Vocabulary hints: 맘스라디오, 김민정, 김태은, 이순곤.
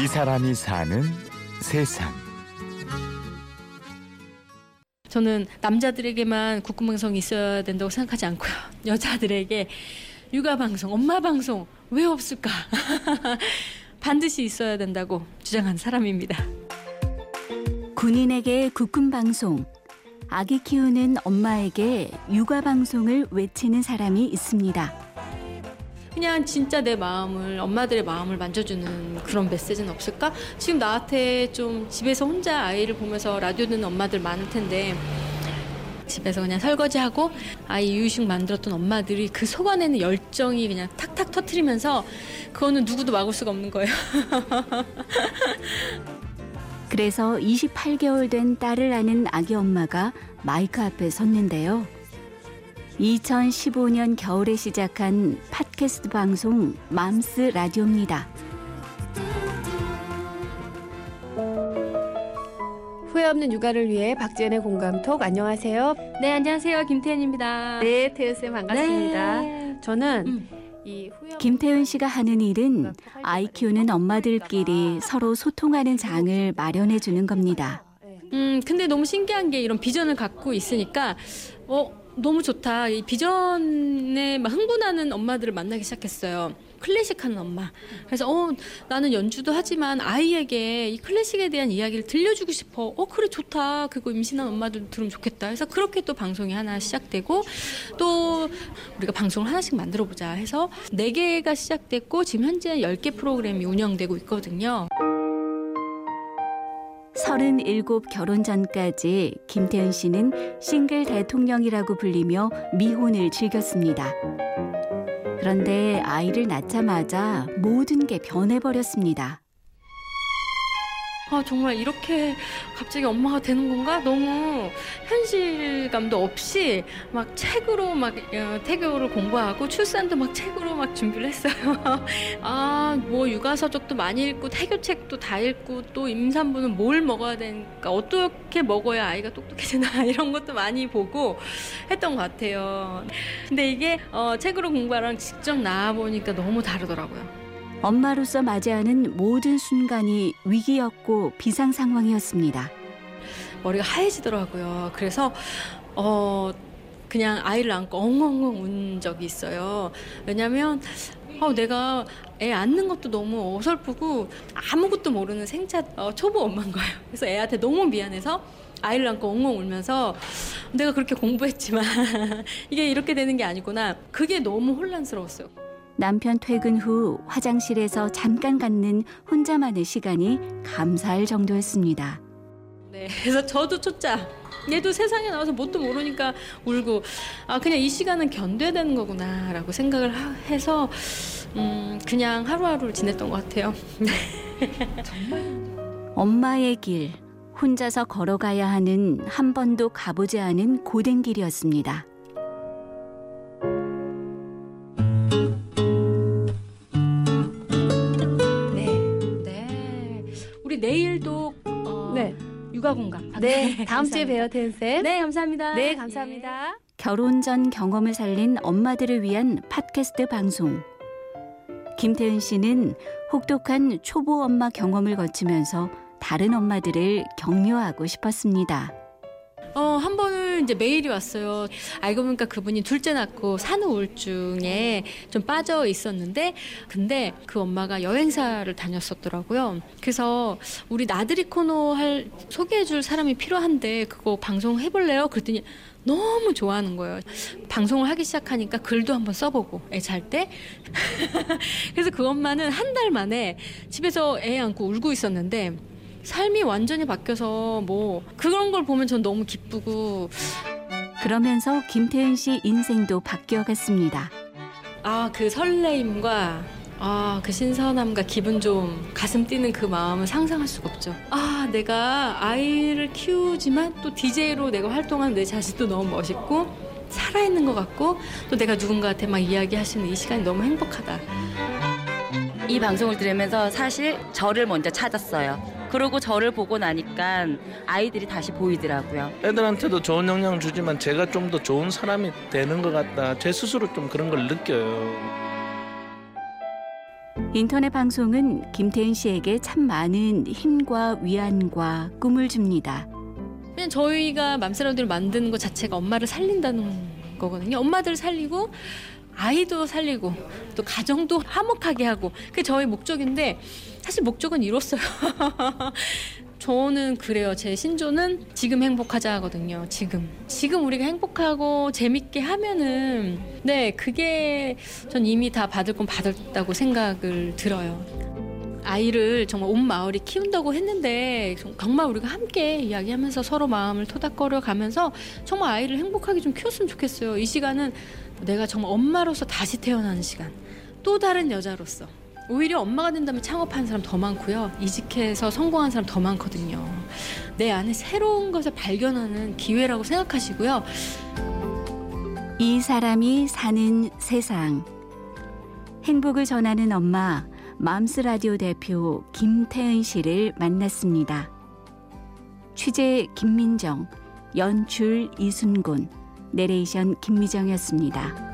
이 사람이 사는 세상. 저는 남자들에게만 국군방송이 있어야 된다고 생각하지 않고요. 여자들에게 육아방송, 엄마방송 왜 없을까? 반드시 있어야 된다고 주장한 사람입니다. 군인에게 국군방송, 아기 키우는 엄마에게 육아방송을 외치는 사람이 있습니다. 그냥 진짜 내 마음을, 엄마들의 마음을 만져주는 그런 메시지는 없을까? 지금 나한테 좀 집에서 혼자 아이를 보면서 라디오 듣는 엄마들 많을 텐데, 집에서 그냥 설거지하고 아이 이유식 만들었던 엄마들이 그 속 안에는 열정이 그냥 탁탁 터트리면서 그거는 누구도 막을 수가 없는 거예요. 그래서 28개월 된 딸을 아는 아기 엄마가 마이크 앞에 섰는데요. 2015년 겨울에 시작한 팟캐스트 방송 맘스라디오입니다. 후회 없는 육아를 위해 박지연의 공감톡. 안녕하세요. 네, 안녕하세요. 김태은입니다. 네, 태은쌤 반갑습니다. 네. 저는 김태은 씨가 하는 일은 아이 키우는 엄마들끼리 서로 소통하는 장을 마련해 주는 겁니다. 근데 너무 신기한 게 이런 비전을 갖고 있으니까 너무 좋다. 이 비전에 막 흥분하는 엄마들을 만나기 시작했어요. 클래식하는 엄마. 그래서 나는 연주도 하지만 아이에게 이 클래식에 대한 이야기를 들려주고 싶어. 그래 좋다. 그거 임신한 엄마들도 들으면 좋겠다. 그래서 그렇게 또 방송이 하나 시작되고 또 우리가 방송을 하나씩 만들어보자 해서 4개가 시작됐고 지금 현재 10개 프로그램이 운영되고 있거든요. 37 결혼 전까지 김태은 씨는 싱글 대통령이라고 불리며 미혼을 즐겼습니다. 그런데 아이를 낳자마자 모든 게 변해버렸습니다. 정말 이렇게 갑자기 엄마가 되는 건가? 너무 현실감도 없이 막 책으로 막 태교를 공부하고 출산도 막 책으로 막 준비를 했어요. 육아서적도 많이 읽고 태교책도 다 읽고 또 임산부는 뭘 먹어야 되니까 어떻게 먹어야 아이가 똑똑해지나 이런 것도 많이 보고 했던 것 같아요. 근데 이게 책으로 공부하랑 직접 나와보니까 너무 다르더라고요. 엄마로서 맞이하는 모든 순간이 위기였고 비상 상황이었습니다. 머리가 하얘지더라고요. 그래서 그냥 아이를 안고 엉엉엉 운 적이 있어요. 왜냐하면 내가 애 안는 것도 너무 어설프고 아무것도 모르는 생차 초보 엄마인 거예요. 그래서 애한테 너무 미안해서 아이를 안고 엉엉 울면서 내가 그렇게 공부했지만 이게 이렇게 되는 게 아니구나. 그게 너무 혼란스러웠어요. 남편 퇴근 후 화장실에서 잠깐 갖는 혼자만의 시간이 감사할 정도였습니다. 네, 그래서 저도 초짜. 얘도 세상에 나와서 뭣도 모르니까 울고 그냥 이 시간은 견뎌야 되는 거구나라고 생각을 해서 그냥 하루하루를 지냈던 것 같아요. 정말. 엄마의 길, 혼자서 걸어가야 하는 한 번도 가보지 않은 고된 길이었습니다. 내일도 육아 공감. 네, 다음 주에 봬요, 태은 쌤. 네, 감사합니다. 네, 감사합니다. 예. 결혼 전 경험을 살린 엄마들을 위한 팟캐스트 방송. 김태은 씨는 혹독한 초보 엄마 경험을 거치면서 다른 엄마들을 격려하고 싶었습니다. 한 번은 이제 메일이 왔어요. 알고 보니까 그분이 둘째 낳고 산후우울증에 좀 빠져 있었는데, 근데 그 엄마가 여행사를 다녔었더라고요. 그래서 우리 나들이 코너 소개해줄 사람이 필요한데 그거 방송 해볼래요? 그랬더니 너무 좋아하는 거예요. 방송을 하기 시작하니까 글도 한번 써보고 애 잘 때. 그래서 그 엄마는 한 달 만에 집에서 애 안고 울고 있었는데 삶이 완전히 바뀌어서 그런 걸 보면 전 너무 기쁘고. 그러면서 김태은 씨 인생도 바뀌어갔습니다. 그 설레임과 그 신선함과 기분 좋음, 가슴 뛰는 그 마음을 상상할 수가 없죠. 내가 아이를 키우지만 또 DJ로 내가 활동하는 내 자신도 너무 멋있고 살아있는 것 같고 또 내가 누군가한테 막 이야기할 수 있는 이 시간이 너무 행복하다. 이 방송을 들으면서 사실 저를 먼저 찾았어요. 그러고 저를 보고 나니까 아이들이 다시 보이더라고요. 애들한테도 좋은 영향 주지만 제가 좀 더 좋은 사람이 되는 것 같다. 제 스스로 좀 그런 걸 느껴요. 인터넷 방송은 김태은 씨에게 참 많은 힘과 위안과 꿈을 줍니다. 그냥 저희가 맘스라디오를 만드는 것 자체가 엄마를 살린다는 거거든요. 엄마들 살리고 아이도 살리고 또 가정도 화목하게 하고 그게 저희 목적인데 사실 목적은 이뤘어요. 저는 그래요. 제 신조는 지금 행복하자 하거든요. 지금 우리가 행복하고 재밌게 하면은 네, 그게 전 이미 다 받을 건 받았다고 생각을 들어요. 아이를 정말 온 마을이 키운다고 했는데 정말 우리가 함께 이야기하면서 서로 마음을 토닥거려 가면서 정말 아이를 행복하게 좀 키웠으면 좋겠어요. 이 시간은 내가 정말 엄마로서 다시 태어나는 시간, 또 다른 여자로서 오히려 엄마가 된다면 창업하는 사람 더 많고요. 이직해서 성공한 사람 더 많거든요. 내 안에 새로운 것을 발견하는 기회라고 생각하시고요. 이 사람이 사는 세상. 행복을 전하는 엄마, 맘스라디오 대표 김태은 씨를 만났습니다. 취재 김민정, 연출 이순곤, 내레이션 김미정이었습니다.